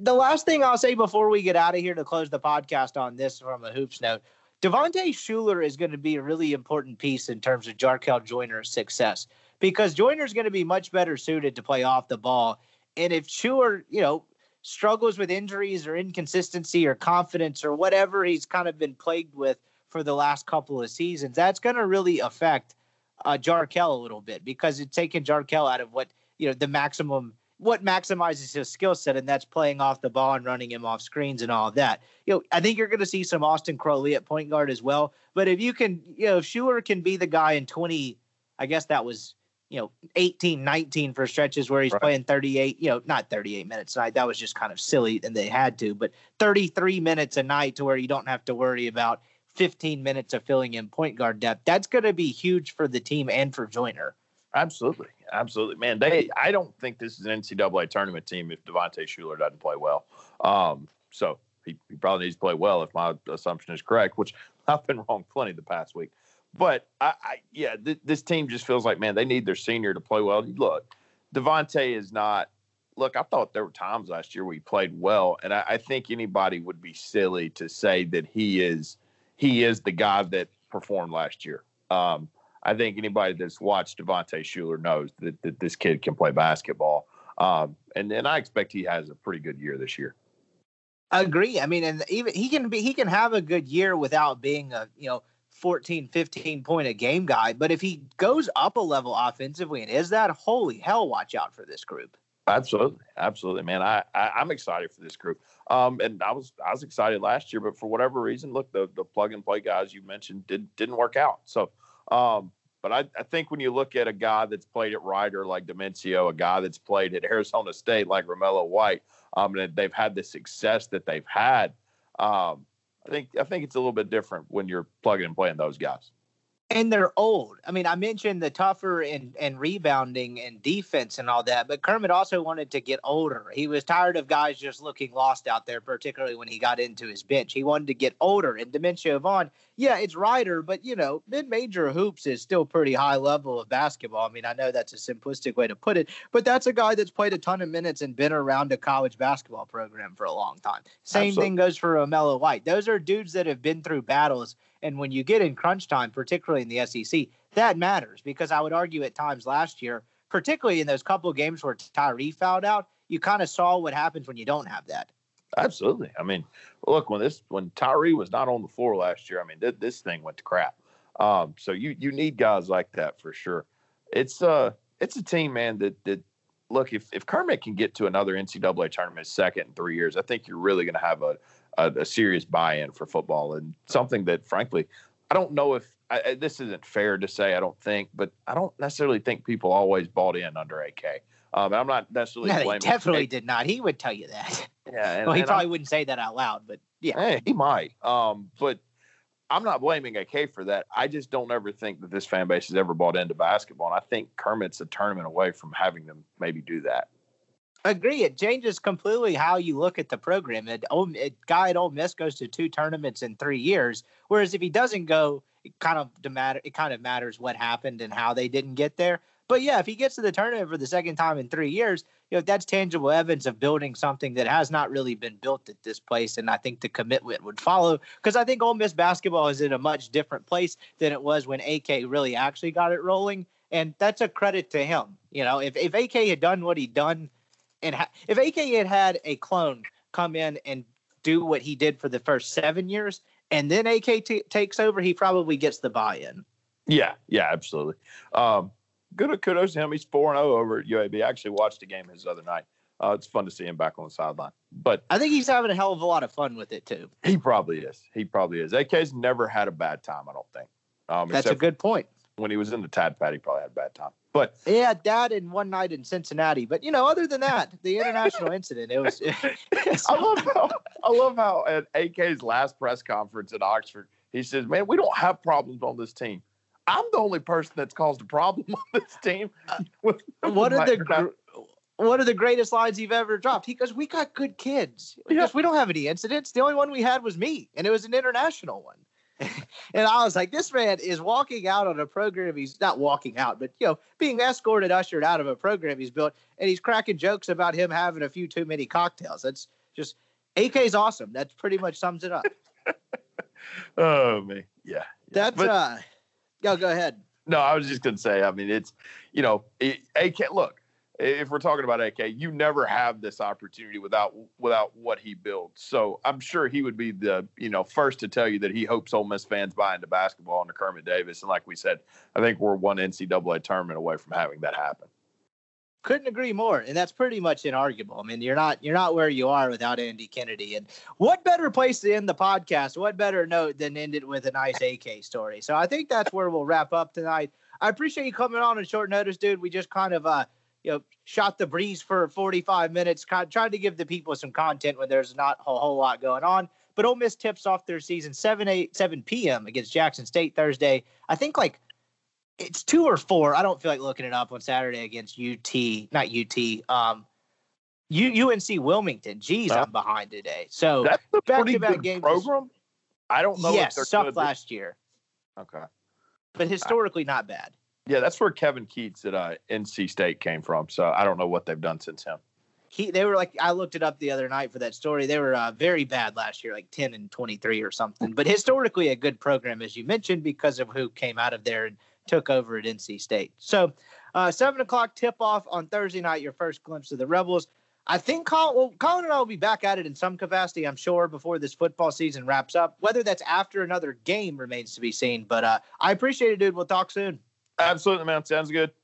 the last thing I'll say before we get out of here to close the podcast on this from a hoops note, Devontae Shuler is going to be a really important piece in terms of Jarkel Joyner's success. Because Joyner's going to be much better suited to play off the ball. And if Shuler, you know, struggles with injuries or inconsistency or confidence or whatever he's kind of been plagued with for the last couple of seasons, that's going to really affect uh, Jarkel a little bit because it's taken Jarkel out of what, you know, the maximum, what maximizes his skill set, and that's playing off the ball and running him off screens and all of that. You know, I think you're going to see some Austin Crowley at point guard as well. But if you can, you know, if Shuler can be the guy in twenty, I guess that was, you know, eighteen, nineteen for stretches where he's right. playing thirty-eight, you know, not thirty-eight minutes a night. That was just kind of silly and they had to, but thirty-three minutes a night to where you don't have to worry about fifteen minutes of filling in point guard depth. That's going to be huge for the team and for Joyner. Absolutely. Absolutely, man. They, I don't think this is an N C double A tournament team if Devontae Shuler doesn't play well. Um, so he, he probably needs to play well if my assumption is correct, which I've been wrong plenty the past week. But, I, I yeah, th- this team just feels like, man, they need their senior to play well. Look, Devontae is not – look, I thought there were times last year where he played well, and I, I think anybody would be silly to say that he is he is the guy that performed last year. Um, I think anybody that's watched Devontae Shuler knows that, that this kid can play basketball. Um, and, and I expect he has a pretty good year this year. I agree. I mean, and even he can be he can have a good year without being a, you know, fourteen, fifteen point a game guy. But if he goes up a level offensively and is that, holy hell, watch out for this group. Absolutely. Absolutely, man. I, I I'm excited for this group. Um, and I was, I was excited last year, but for whatever reason, look, the, the plug and play guys you mentioned did, didn't work out. So, um, But I, I think when you look at a guy that's played at Rider like Demencio, a guy that's played at Arizona State like Romello White, um, and they've had the success that they've had, um, I think I think it's a little bit different when you're plugging and playing those guys. And they're old. I mean, I mentioned the tougher and, and rebounding and defense and all that, but Kermit also wanted to get older. He was tired of guys just looking lost out there, particularly when he got into his bench. He wanted to get older. And Demencio Vaughn, yeah, it's Rider, but, you know, mid-major hoops is still pretty high level of basketball. I mean, I know that's a simplistic way to put it, but that's a guy that's played a ton of minutes and been around a college basketball program for a long time. Same Absolutely. Thing goes for Romello White. Those are dudes that have been through battles. And when you get in crunch time, particularly in the S E C, that matters, because I would argue at times last year, particularly in those couple of games where Tyree fouled out, you kind of saw what happens when you don't have that. Absolutely. I mean, look, when this when Tyree was not on the floor last year, I mean, th- this thing went to crap. Um, so you you need guys like that for sure. It's uh it's a team, man, that that look, if if Kermit can get to another N C double A tournament second in three years, I think you're really going to have a A, a serious buy-in for football, and something that, frankly, I don't know if I, this isn't fair to say, I don't think, but I don't necessarily think people always bought in under A K. Um, I'm not necessarily no, blaming. He definitely A K. Did not. He would tell you that. Yeah, and, well, he and probably I, wouldn't say that out loud, but yeah, hey, he might. Um, but I'm not blaming A K for that. I just don't ever think that this fan base has ever bought into basketball, and I think Kermit's a tournament away from having them maybe do that. I agree. It changes completely how you look at the program. A guy at Ole Miss goes to two tournaments in three years, whereas if he doesn't go, it kind of it kind of matters what happened and how they didn't get there. But yeah, if he gets to the tournament for the second time in three years, you know, that's tangible evidence of building something that has not really been built at this place. And I think the commitment would follow, because I think Ole Miss basketball is in a much different place than it was when A K really actually got it rolling. And that's a credit to him. You know, if if A K had done what he'd done, and if A K had had a clone come in and do what he did for the first seven years, and then A K t- takes over, he probably gets the buy-in. Yeah, yeah, absolutely. Um, good kudos to him. He's four and oh over at U A B. I actually watched the game his other night. Uh, it's fun to see him back on the sideline. But I think he's having a hell of a lot of fun with it, too. He probably is. He probably is. A K's never had a bad time, I don't think. Um, That's a good point. When he was in the Tide Pad, he probably had a bad time. But yeah, that and one night in Cincinnati. But, you know, other than that, the international incident, it was. I love how I love how at A K's last press conference at Oxford, he says, man, we don't have problems on this team. I'm the only person that's caused a problem on this team. With, uh, what are the gr- One of the greatest lines you've ever dropped. He goes, we got good kids. He goes, we don't have any incidents. The only one we had was me, and it was an international one. And I was like, this man is walking out on a program. He's not walking out, but, you know, being escorted, ushered out of a program he's built, and he's cracking jokes about him having a few too many cocktails. That's just, A K's awesome. That pretty much sums it up. Oh, man. Yeah. yeah. That's, but, uh, yo, go ahead. No, I was just going to say, I mean, it's, you know, it, A K, look, if we're talking about A K, you never have this opportunity without without what he builds. So I'm sure he would be the, you know, first to tell you that he hopes Ole Miss fans buy into basketball under Kermit Davis. And like we said, I think we're one N C double A tournament away from having that happen. Couldn't agree more. And that's pretty much inarguable. I mean, you're not you're not where you are without Andy Kennedy. And what better place to end the podcast? What better note than end it with a nice A K story? So I think that's where we'll wrap up tonight. I appreciate you coming on at short notice, dude. We just kind of uh. you know, shot the breeze for forty-five minutes, tried to give the people some content when there's not a whole lot going on. But Ole Miss tips off their season seven p.m. against Jackson State Thursday. I think like it's two or four. I don't feel like looking it up on Saturday against U T, not U T, um, U, U N C Wilmington. Geez, I'm behind today. So that's a pretty good games. Program. I don't know. Yes, if sucked last be- year. Okay, but historically not bad. Yeah, that's where Kevin Keats at uh, N C State came from. So I don't know what they've done since him. He, they were like, I looked it up the other night for that story. They were uh, very bad last year, like ten and twenty-three or something. But historically a good program, as you mentioned, because of who came out of there and took over at N C State. So uh, seven o'clock tip-off on Thursday night, your first glimpse of the Rebels. I think Colin, well, Colin and I will be back at it in some capacity, I'm sure, before this football season wraps up. Whether that's after another game remains to be seen. But uh, I appreciate it, dude. We'll talk soon. Absolutely, man. Sounds good.